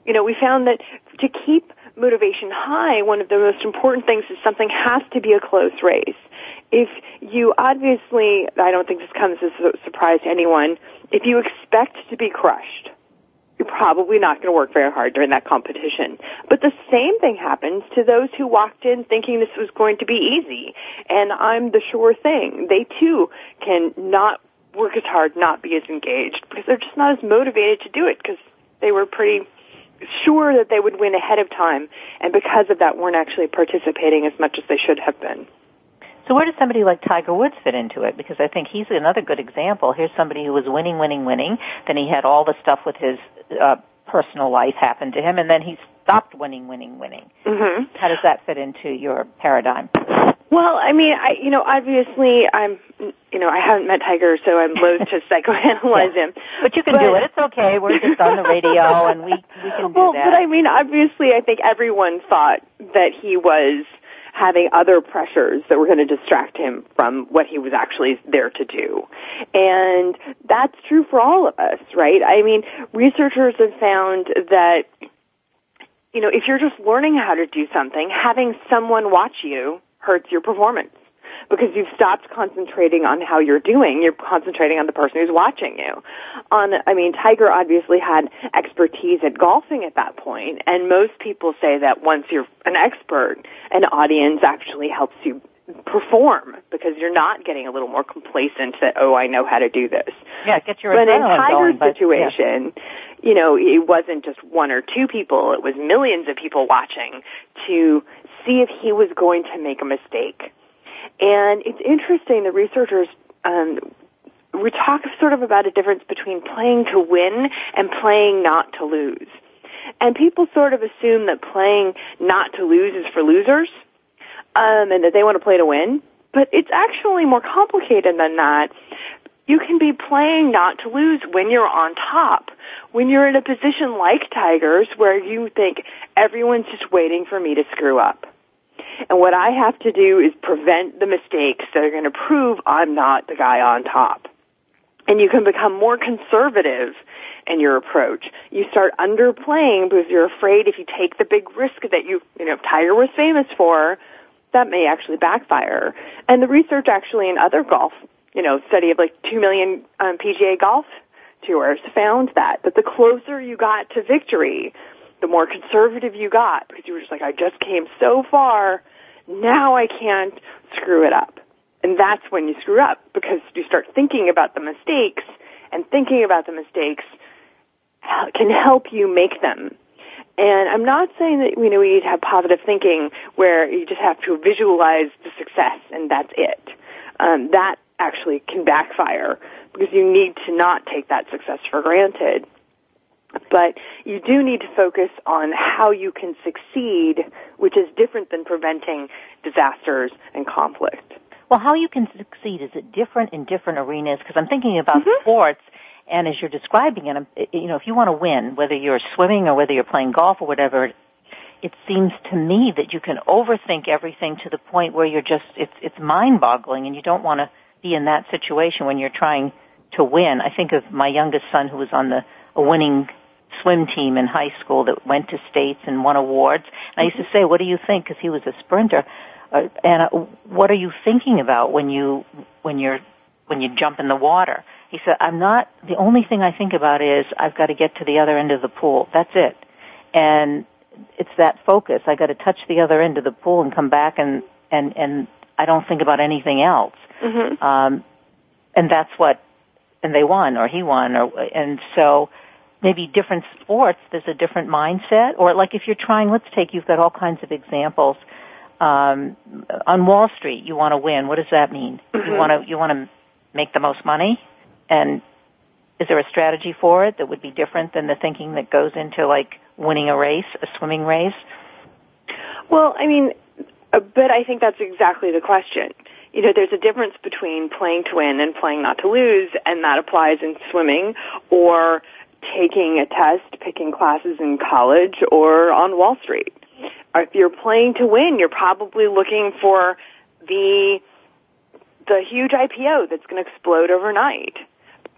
You know, we found that to keep motivation high, one of the most important things is something has to be a close race. If you obviously, I don't think this comes as a surprise to anyone, if you expect to be crushed, you're probably not going to work very hard during that competition. But the same thing happens to those who walked in thinking this was going to be easy, and I'm the sure thing. They, too, can not work as hard, not be as engaged, because they're just not as motivated to do it, because they were pretty sure that they would win ahead of time, and because of that weren't actually participating as much as they should have been. So where does somebody like Tiger Woods fit into it? Because I think he's another good example. Here's somebody who was winning, winning, winning. Then he had all the stuff with his uh, personal life happen to him, and then he stopped winning, winning, winning. Mm-hmm. How does that fit into your paradigm? Well, I mean, I, you know, obviously I'm, you know, I haven't met Tiger, so I'm loath to psychoanalyze yeah. him. But you can but, do it. It's okay. We're just on the radio, and we, we can do well, that. Well, but I mean, obviously I think everyone thought that he was having other pressures that were going to distract him from what he was actually there to do. And that's true for all of us, right? I mean, researchers have found that, you know, if you're just learning how to do something, having someone watch you hurts your performance because you've stopped concentrating on how you're doing. You're concentrating on the person who's watching you. On, I mean, Tiger obviously had expertise at golfing at that point, and most people say that once you're an expert, an audience actually helps you perform because you're not getting a little more complacent that, oh, I know how to do this. Yeah, get your adrenaline going. But in Tiger's situation, yeah. you know, it wasn't just one or two people. It was millions of people watching to see if he was going to make a mistake. And it's interesting, the researchers, um, we talk sort of about a difference between playing to win and playing not to lose. And people sort of assume that playing not to lose is for losers, um, and that they want to play to win. But it's actually more complicated than that. You can be playing not to lose when you're on top, when you're in a position like Tiger's where you think everyone's just waiting for me to screw up. And what I have to do is prevent the mistakes that are going to prove I'm not the guy on top. And you can become more conservative in your approach. You start underplaying because you're afraid if you take the big risk that you, you know, Tiger was famous for, that may actually backfire. And the research actually in other golf, you know, study of like two million um, P G A golf tours found that, that the closer you got to victory, the more conservative you got, because you were just like, I just came so far, now I can't screw it up. And that's when you screw up, because you start thinking about the mistakes, and thinking about the mistakes can help you make them. And I'm not saying that, you know, we need to have positive thinking where you just have to visualize the success and that's it. Um, that actually can backfire, because you need to not take that success for granted. But you do need to focus on how you can succeed, which is different than preventing disasters and conflict. Well, how you can succeed, is it different in different arenas? Because I'm thinking about mm-hmm. sports, and as you're describing it, you know, if you want to win, whether you're swimming or whether you're playing golf or whatever, it seems to me that you can overthink everything to the point where you're just, it's, it's mind-boggling, and you don't want to be in that situation when you're trying to win. I think of my youngest son who was on the a winning swim team in high school that went to states and won awards. And I used to say, what do you think? Because he was a sprinter. Uh, and uh, what are you thinking about when you, when you're, when you jump in the water? He said, I'm not, the only thing I think about is I've got to get to the other end of the pool. That's it. And it's that focus. I got to touch the other end of the pool and come back and, and, and I don't think about anything else. Mm-hmm. Um, and that's what, and they won or he won or, and so, maybe different sports, there's a different mindset. Or like if you're trying, let's take, you've got all kinds of examples. Um, on Wall Street, you want to win. What does that mean? Mm-hmm. You want to you want to make the most money? And is there a strategy for it that would be different than the thinking that goes into, like, winning a race, a swimming race? Well, I mean, but I think that's exactly the question. You know, there's a difference between playing to win and playing not to lose, and that applies in swimming or taking a test, picking classes in college, or on Wall Street. If you're playing to win, you're probably looking for the the huge I P O that's going to explode overnight.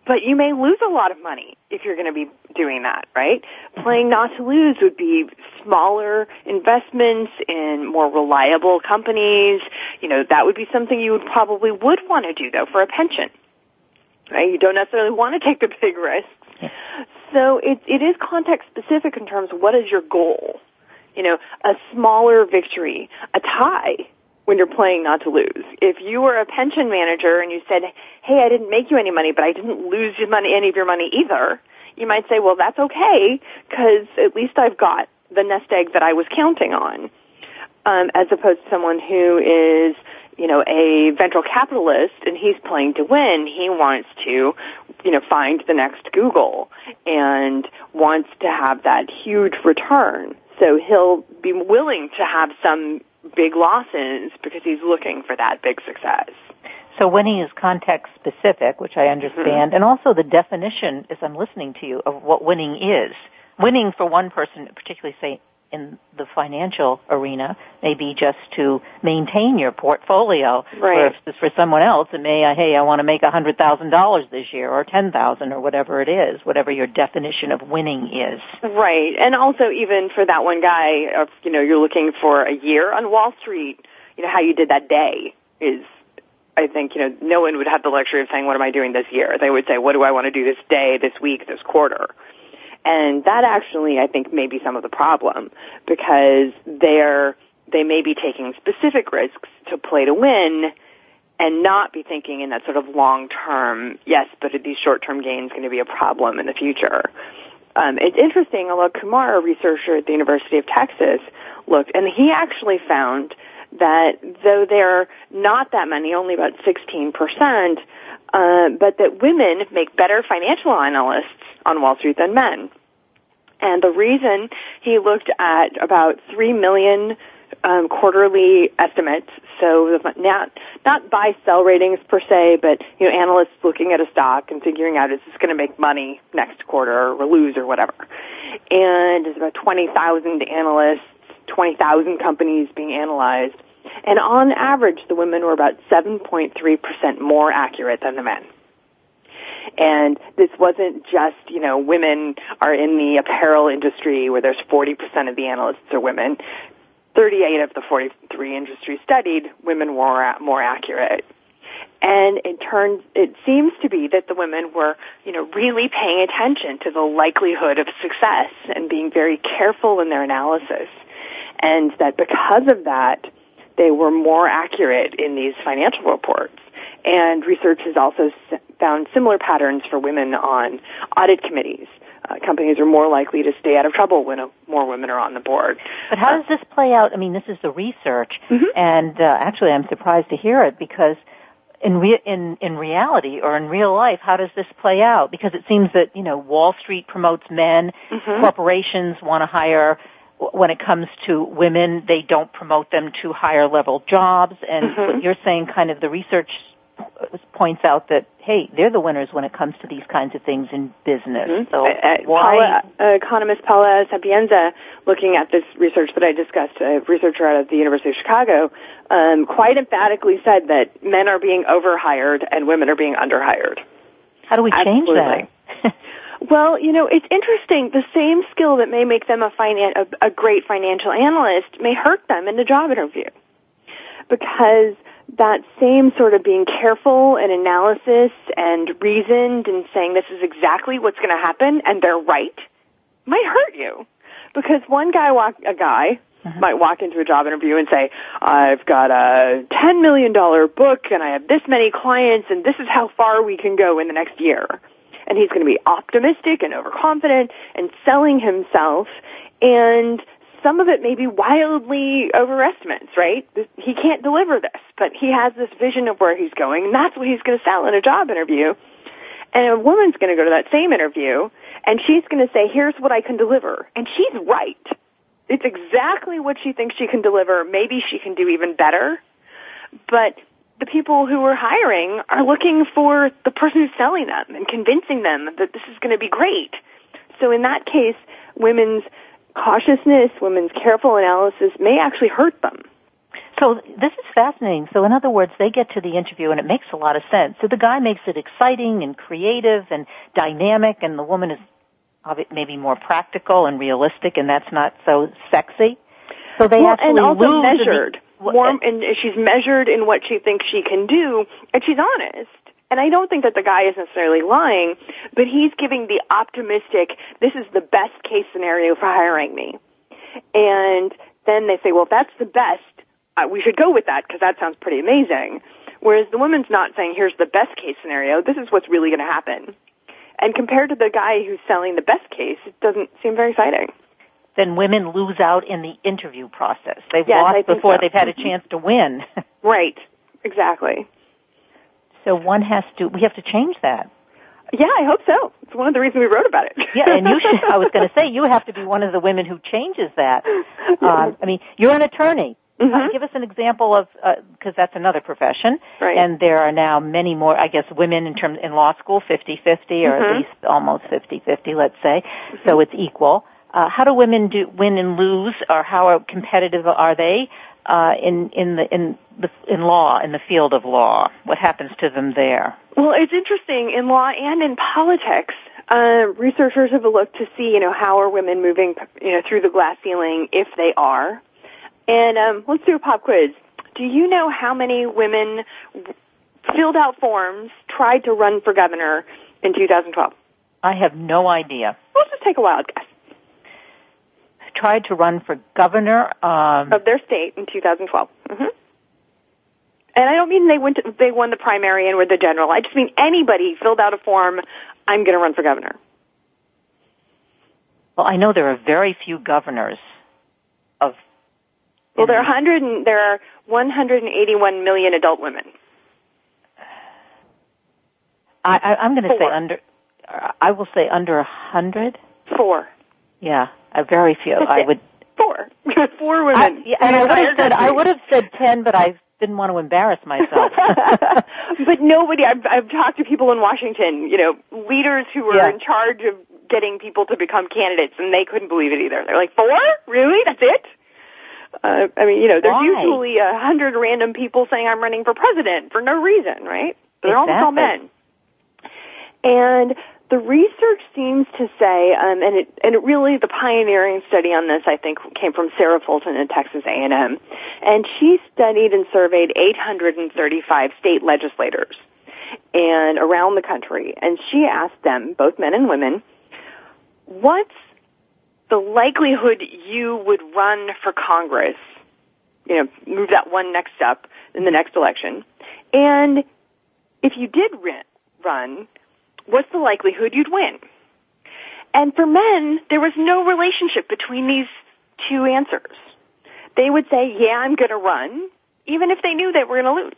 But you may lose a lot of money if you're going to be doing that, right? Playing not to lose would be smaller investments in more reliable companies. You know, that would be something you would probably would want to do, though, for a pension, right? You don't necessarily want to take the big risks. Yeah. So it, it is context-specific in terms of what is your goal. You know, a smaller victory, a tie, when you're playing not to lose. If you were a pension manager and you said, hey, I didn't make you any money, but I didn't lose your money, any of your money either, you might say, well, that's okay, because at least I've got the nest egg that I was counting on, um, as opposed to someone who is, you know, a venture capitalist and he's playing to win. He wants to, you know, find the next Google and wants to have that huge return. So he'll be willing to have some big losses because he's looking for that big success. So winning is context specific, which I understand, mm-hmm. and also the definition, as I'm listening to you, of what winning is. Winning for one person, particularly say in the financial arena, may be just to maintain your portfolio. Right. Whereas for someone else, it may, hey, I want to make one hundred thousand dollars this year or ten thousand dollars or whatever it is, whatever your definition of winning is. Right. And also even for that one guy, if, you know, you're looking for a year on Wall Street, you know, how you did that day is, I think, you know, no one would have the luxury of saying, what am I doing this year? They would say, what do I want to do this day, this week, this quarter? And that actually, I think, may be some of the problem, because they're, they may be taking specific risks to play to win and not be thinking in that sort of long-term, yes, but are these short-term gains going to be a problem in the future? Um, it's interesting, Alok Kumar, a researcher at the University of Texas, looked, and he actually found that though they're not that many, only about sixteen percent, Uh, but that women make better financial analysts on Wall Street than men. And the reason, he looked at about three million um, quarterly estimates, so not, not buy-sell ratings per se, but you know, analysts looking at a stock and figuring out, is this going to make money next quarter or lose or whatever. And there's about twenty thousand analysts, twenty thousand companies being analyzed. And on average, the women were about seven point three percent more accurate than the men. And this wasn't just, you know, women are in the apparel industry where there's forty percent of the analysts are women. thirty-eight of the forty-three industries studied, women were more accurate. And it turns, it seems to be that the women were, you know, really paying attention to the likelihood of success and being very careful in their analysis. And that because of that, they were more accurate in these financial reports. And research has also found similar patterns for women on audit committees. Uh, companies are more likely to stay out of trouble when a, more women are on the board. But how uh, does this play out? I mean, this is the research, mm-hmm. and uh, actually I'm surprised to hear it, because in, re- in, in reality or in real life, how does this play out? Because it seems that, you know, Wall Street promotes men, mm-hmm. corporations want to hire. When it comes to women, they don't promote them to higher level jobs. And mm-hmm. what you're saying, kind of the research points out that, hey, they're the winners when it comes to these kinds of things in business. Mm-hmm. So uh, why? Paula, uh, economist Paula Sapienza, looking at this research that I discussed, a researcher out of the University of Chicago, um, quite emphatically said that men are being overhired and women are being underhired. How do we Absolutely. change that? Well, you know, it's interesting. The same skill that may make them a, finan- a, a great financial analyst may hurt them in the job interview, because that same sort of being careful and analysis and reasoned and saying this is exactly what's going to happen and they're right might hurt you, because one guy, walk- a guy, mm-hmm. might walk into a job interview and say, I've got a ten million dollars book and I have this many clients and this is how far we can go in the next year. And he's going to be optimistic and overconfident and selling himself. And some of it may be wildly overestimates, right? He can't deliver this, but he has this vision of where he's going, and that's what he's going to sell in a job interview. And a woman's going to go to that same interview, and she's going to say, here's what I can deliver. And she's right. It's exactly what she thinks she can deliver. Maybe she can do even better. But the people who are hiring are looking for the person who's selling them and convincing them that this is going to be great. So in that case, women's cautiousness, women's careful analysis may actually hurt them. So this is fascinating. So in other words, they get to the interview and it makes a lot of sense. So the guy makes it exciting and creative and dynamic, and the woman is maybe more practical and realistic, and that's not so sexy. So they well, actually and also lose measured. The, warm, and she's measured in what she thinks she can do, and she's honest. And I don't think that the guy is necessarily lying, but he's giving the optimistic, this is the best case scenario for hiring me. And then they say, well, if that's the best, uh, we should go with that because that sounds pretty amazing. Whereas the woman's not saying, here's the best case scenario, this is what's really going to happen. And compared to the guy who's selling the best case, it doesn't seem very exciting. Then women lose out in the interview process. They've yes, lost before so. they've had a chance to win. Right, exactly. So one has to, we have to change that. Yeah, I hope so. It's one of the reasons we wrote about it. Yeah, and you should, I was going to say, you have to be one of the women who changes that. Um, I mean, you're an attorney. Mm-hmm. Uh, give us an example of, because uh, that's another profession. Right. And there are now many more, I guess, women in terms in law school, fifty-fifty, or mm-hmm. at least almost fifty-fifty, let's say. Mm-hmm. So it's equal. Uh, how do women do win and lose, or how competitive are they uh, in in the in the in law in the field of law? What happens to them there? Well, it's interesting in law and in politics. Uh, researchers have looked to see, you know, how are women moving, you know, through the glass ceiling if they are. And um, let's do a pop quiz. Do you know how many women filled out forms, tried to run for governor in two thousand twelve? I have no idea. Let's just take a wild guess. Tried to run for governor um, of their state in two thousand twelve. Mm-hmm. And I don't mean they went to, they won the primary and were the general. I just mean anybody filled out a form, I'm going to run for governor. Well, I know there are very few governors of. Well, there are hundred and there are one hundred eighty-one million adult women. I, I, I'm going to say under. I will say under a hundred. Four. Yeah. Uh, very few. I would four, four women. I, yeah, and I would have said I would have said ten, but I didn't want to embarrass myself. But nobody. I've, I've talked to people in Washington, you know, leaders who were yeah. in charge of getting people to become candidates, and they couldn't believe it either. They're like, four? Really? That's it? Uh, I mean, you know, there's Why? usually a hundred random people saying I'm running for president for no reason, right? They're exactly. almost all men. And the research seems to say, um, and it and it really the pioneering study on this, I think, came from Sarah Fulton at Texas A and M, and she studied and surveyed eight hundred thirty-five state legislators and around the country, and she asked them, both men and women, what's the likelihood you would run for Congress? You know, move that one next up in the next election, and if you did run, what's the likelihood you'd win? And for men, there was no relationship between these two answers. They would say, yeah, I'm going to run, even if they knew they were going to lose.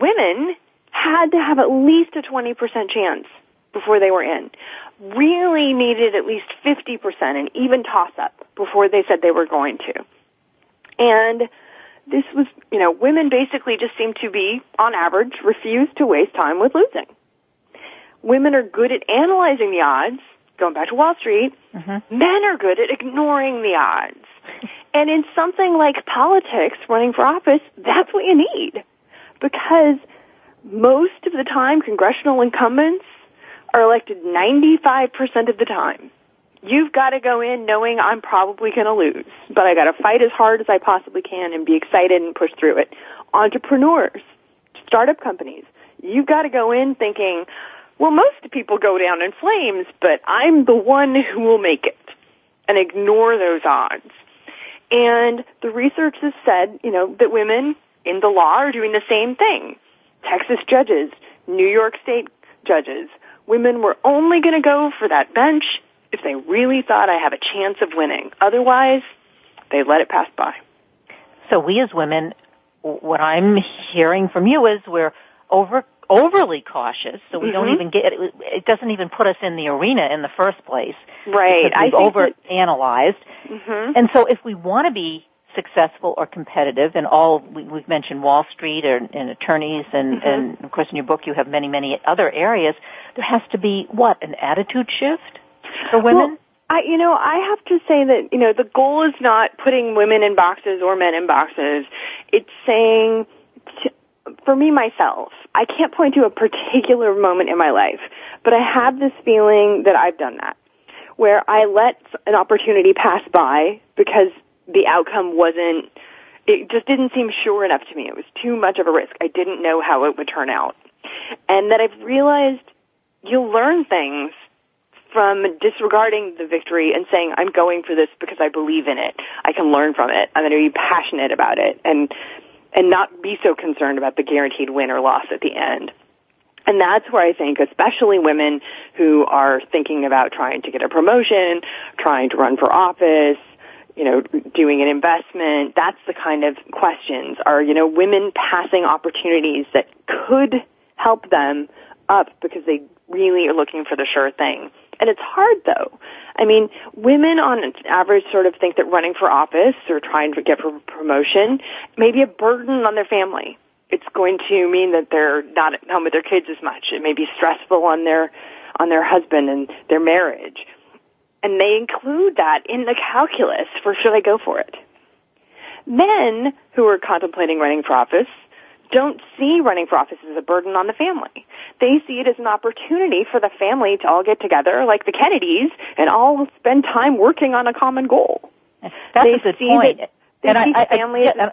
Women had to have at least a twenty percent chance before they were in. Really needed at least fifty percent, an even toss-up, before they said they were going to. And this was, you know, women basically just seemed to be, on average, refused to waste time with losing. Women are good at analyzing the odds, going back to Wall Street. Mm-hmm. Men are good at ignoring the odds. And in something like politics, running for office, that's what you need. Because most of the time, congressional incumbents are elected ninety-five percent of the time. You've got to go in knowing I'm probably going to lose, but I got to fight as hard as I possibly can and be excited and push through it. Entrepreneurs, startup companies, you've got to go in thinking, well, most people go down in flames, but I'm the one who will make it, and ignore those odds. And the research has said, you know, that women in the law are doing the same thing. Texas judges, New York State judges, women were only going to go for that bench if they really thought I have a chance of winning. Otherwise, they let it pass by. So we as women, what I'm hearing from you is we're over. overly cautious, so we mm-hmm. don't even get, it, it doesn't even put us in the arena in the first place. Right. We've overanalyzed. Mm-hmm. And so if we want to be successful or competitive, and all, we, we've mentioned Wall Street or, and attorneys, and, mm-hmm. and of course in your book you have many, many other areas, there has to be, what, an attitude shift? for women? Well, I, you know, I have to say that, you know, the goal is not putting women in boxes or men in boxes. It's saying, to, for me, myself, I can't point to a particular moment in my life, but I have this feeling that I've done that, where I let an opportunity pass by because the outcome wasn't, it just didn't seem sure enough to me. It was too much of a risk. I didn't know how it would turn out. And that I've realized you'll learn things from disregarding the victory and saying, I'm going for this because I believe in it. I can learn from it. I'm going to be passionate about it and and not be so concerned about the guaranteed win or loss at the end. And that's where I think, especially women who are thinking about trying to get a promotion, trying to run for office, you know, doing an investment, that's the kind of questions are, you know, women passing opportunities that could help them up because they really are looking for the sure thing. And it's hard, though. I mean, women on average sort of think that running for office or trying to get a promotion may be a burden on their family. It's going to mean that they're not at home with their kids as much. It may be stressful on their on their husband and their marriage. And they include that in the calculus for should I go for it. Men who are contemplating running for office don't see running for office as a burden on the family. They see it as an opportunity for the family to all get together, like the Kennedys, and all spend time working on a common goal. That's they a good see point. That, they and see I, family I, yeah, as a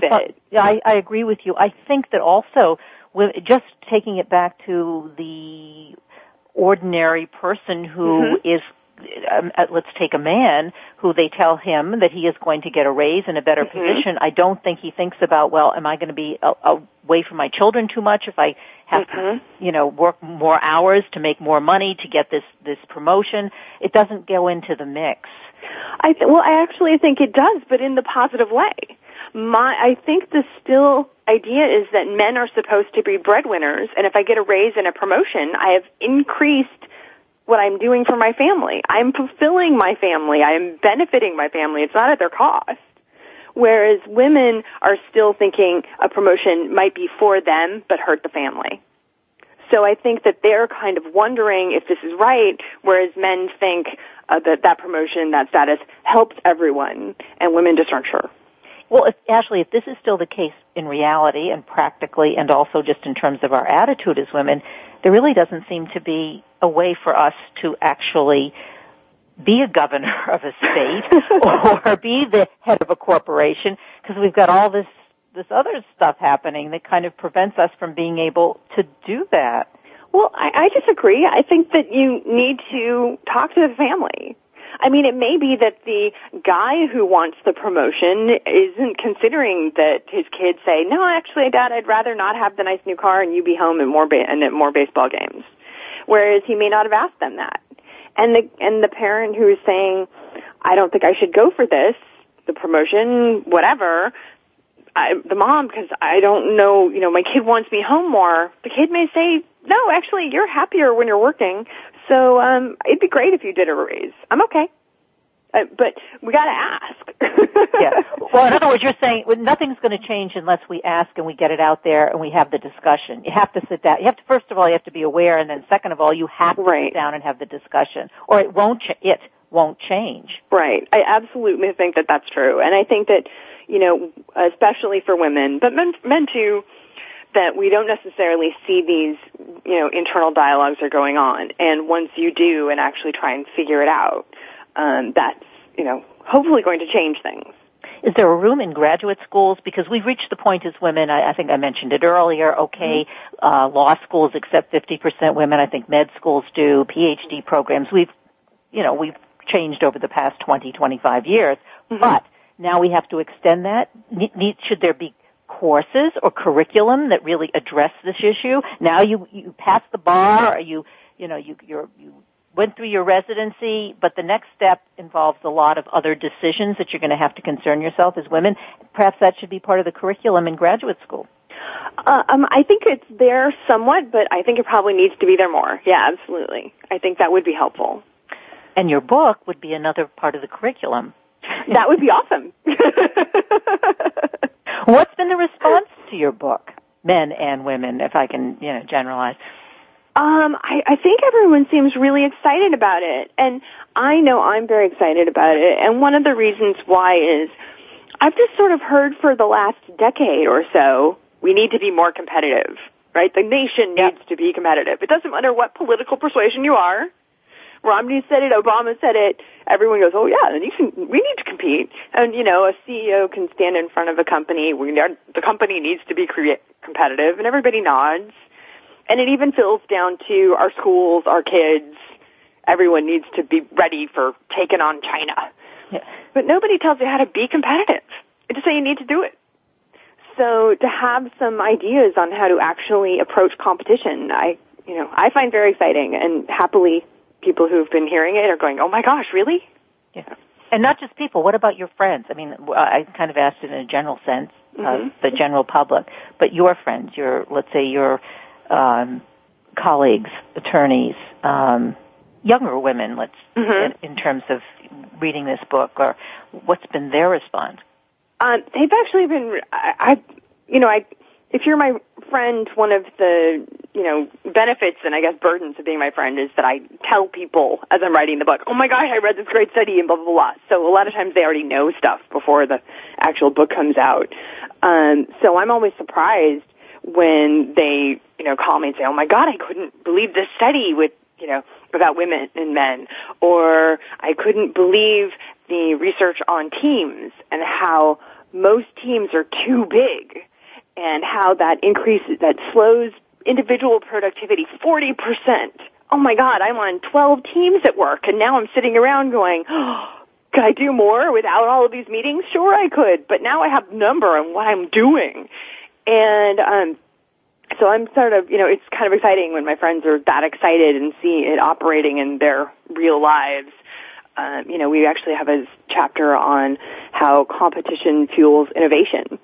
benefit. I thought, yeah, I, I agree with you. I think that also, with just taking it back to the ordinary person who mm-hmm. is, um, let's take a man, who they tell him that he is going to get a raise and a better mm-hmm. position. I don't think he thinks about, well, am I going to be a, a away from my children too much if I have mm-hmm. to, you know, work more hours to make more money to get this, this promotion? It doesn't go into the mix. I th- well, I actually think it does, but in the positive way. My, I think the still idea is that men are supposed to be breadwinners, and if I get a raise and a promotion, I have increased what I'm doing for my family. I'm fulfilling my family. I am benefiting my family. It's not at their cost. Whereas women are still thinking a promotion might be for them but hurt the family. So I think that they're kind of wondering if this is right, whereas men think uh, that that promotion, that status helps everyone, and women just aren't sure. Well, if, Ashley, if this is still the case in reality and practically and also just in terms of our attitude as women, there really doesn't seem to be a way for us to actually be a governor of a state or be the head of a corporation, because we've got all this this other stuff happening that kind of prevents us from being able to do that. Well, I, I disagree. I think that you need to talk to the family. I mean, it may be that the guy who wants the promotion isn't considering that his kids say, no, actually, Dad, I'd rather not have the nice new car and you be home and more ba- and at more baseball games, whereas he may not have asked them that. And the and the parent who is saying, I don't think I should go for this, the promotion, whatever, I, the mom, because I don't know, you know, my kid wants me home more, the kid may say, no, actually, you're happier when you're working, so um, it'd be great if you did a raise. I'm okay. Uh, but we got to ask. Yeah. Well, in other words, you're saying well, nothing's going to change unless we ask and we get it out there and we have the discussion. You have to sit down. You have to, first of all, you have to be aware, and then second of all, you have to right. sit down and have the discussion, or it won't. Ch- it won't change. Right. I absolutely think that that's true, and I think that you know, especially for women, but men, men too, that we don't necessarily see these you know internal dialogues are going on, and once you do and actually try and figure it out. Um, that's, you know, hopefully going to change things. Is there a room in graduate schools? Because we've reached the point as women, I, I think I mentioned it earlier, okay, mm-hmm. uh, law schools accept fifty percent women. I think med schools do, PhD programs. We've, you know, we've changed over the past twenty, twenty-five years. Mm-hmm. But now we have to extend that. Need, should there be courses or curriculum that really address this issue? Now you, you pass the bar, or you, you know, you, you're, you, went through your residency, but the next step involves a lot of other decisions that you're going to have to concern yourself as women. Perhaps that should be part of the curriculum in graduate school. Uh, um, I think it's there somewhat, but I think it probably needs to be there more. Yeah, absolutely. I think that would be helpful. And your book would be another part of the curriculum. That would be awesome. What's been the response to your book, men and women, if I can, you know, generalize? Um, I, I think everyone seems really excited about it, and I know I'm very excited about it. And one of the reasons why is I've just sort of heard for the last decade or so, we need to be more competitive, right? The nation needs yeah. to be competitive. It doesn't matter what political persuasion you are. Romney said it, Obama said it. Everyone goes, oh, yeah, then you can, we need to compete. And, you know, a C E O can stand in front of a company. We, the company needs to be create, competitive, and everybody nods. And it even fills down to our schools, our kids. Everyone needs to be ready for taking on China. Yeah. But nobody tells you how to be competitive. They just say you need to do it. So to have some ideas on how to actually approach competition, I, you know, I find very exciting, and happily people who've been hearing it are going, oh, my gosh, really? Yeah. And not just people. What about your friends? I mean, I kind of asked it in a general sense, mm-hmm. of the general public, but your friends, your, let's say your um, colleagues, attorneys, um, younger women, let's mm-hmm. in, in terms of reading this book, or what's been their response? Um, they've actually been, I, I, you know, I. If you're my friend, one of the, you know, benefits and I guess burdens of being my friend is that I tell people as I'm writing the book, oh my gosh, I read this great study and blah, blah, blah. So a lot of times they already know stuff before the actual book comes out. Um, so I'm always surprised when they, you know, call me and say, oh my God, I couldn't believe this study with, you know, about women and men, or I couldn't believe the research on teams and how most teams are too big, and how that increases, that slows individual productivity forty percent. Oh, my God, I'm on twelve teams at work, and now I'm sitting around going, oh, could I do more without all of these meetings? Sure, I could, but now I have a number on what I'm doing. And um, so I'm sort of, you know, it's kind of exciting when my friends are that excited and see it operating in their real lives. Um, you know, we actually have a chapter on how competition fuels innovation.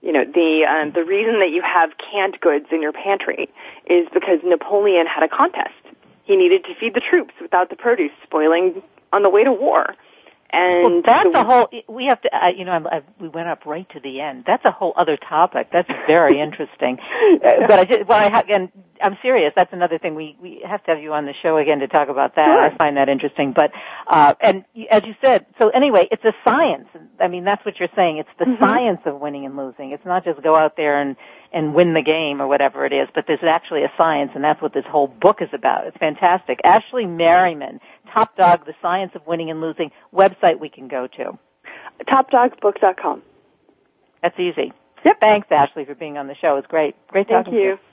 You know, the um, the reason that you have canned goods in your pantry is because Napoleon had a contest. He needed to feed the troops without the produce spoiling on the way to war. And well, that's the, a whole. We have to. Uh, you know, I, I, we went up right to the end. That's a whole other topic. That's very interesting. Uh, but I just. Well, I ha- and I'm serious. That's another thing. We we have to have you on the show again to talk about that. Sure. I find that interesting. But uh, and as you said, so anyway, it's a science. I mean, that's what you're saying. It's the mm-hmm. science of winning and losing. It's not just go out there and and win the game or whatever it is. But there's actually a science, and that's what this whole book is about. It's fantastic. Ashley Merryman, Top Dog: The Science of Winning and Losing. Website we can go to. top dog book dot com. That's easy. Yep. Thanks, Ashley, for being on the show. It's great. Great talking to you. Thank you.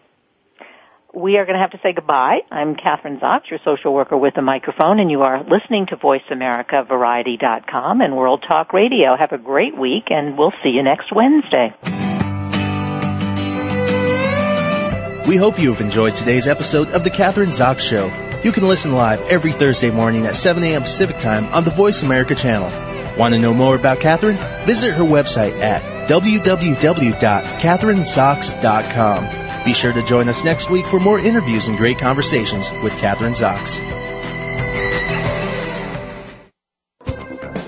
We are going to have to say goodbye. I'm Kathryn Zox, your social worker with the microphone, and you are listening to voice america variety dot com and World Talk Radio. Have a great week, and we'll see you next Wednesday. We hope you have enjoyed today's episode of The Kathryn Zox Show. You can listen live every Thursday morning at seven a.m. Pacific Time on the Voice America channel. Want to know more about Kathryn? Visit her website at w w w dot kathryn zox dot com. Be sure to join us next week for more interviews and great conversations with Kathryn Zox.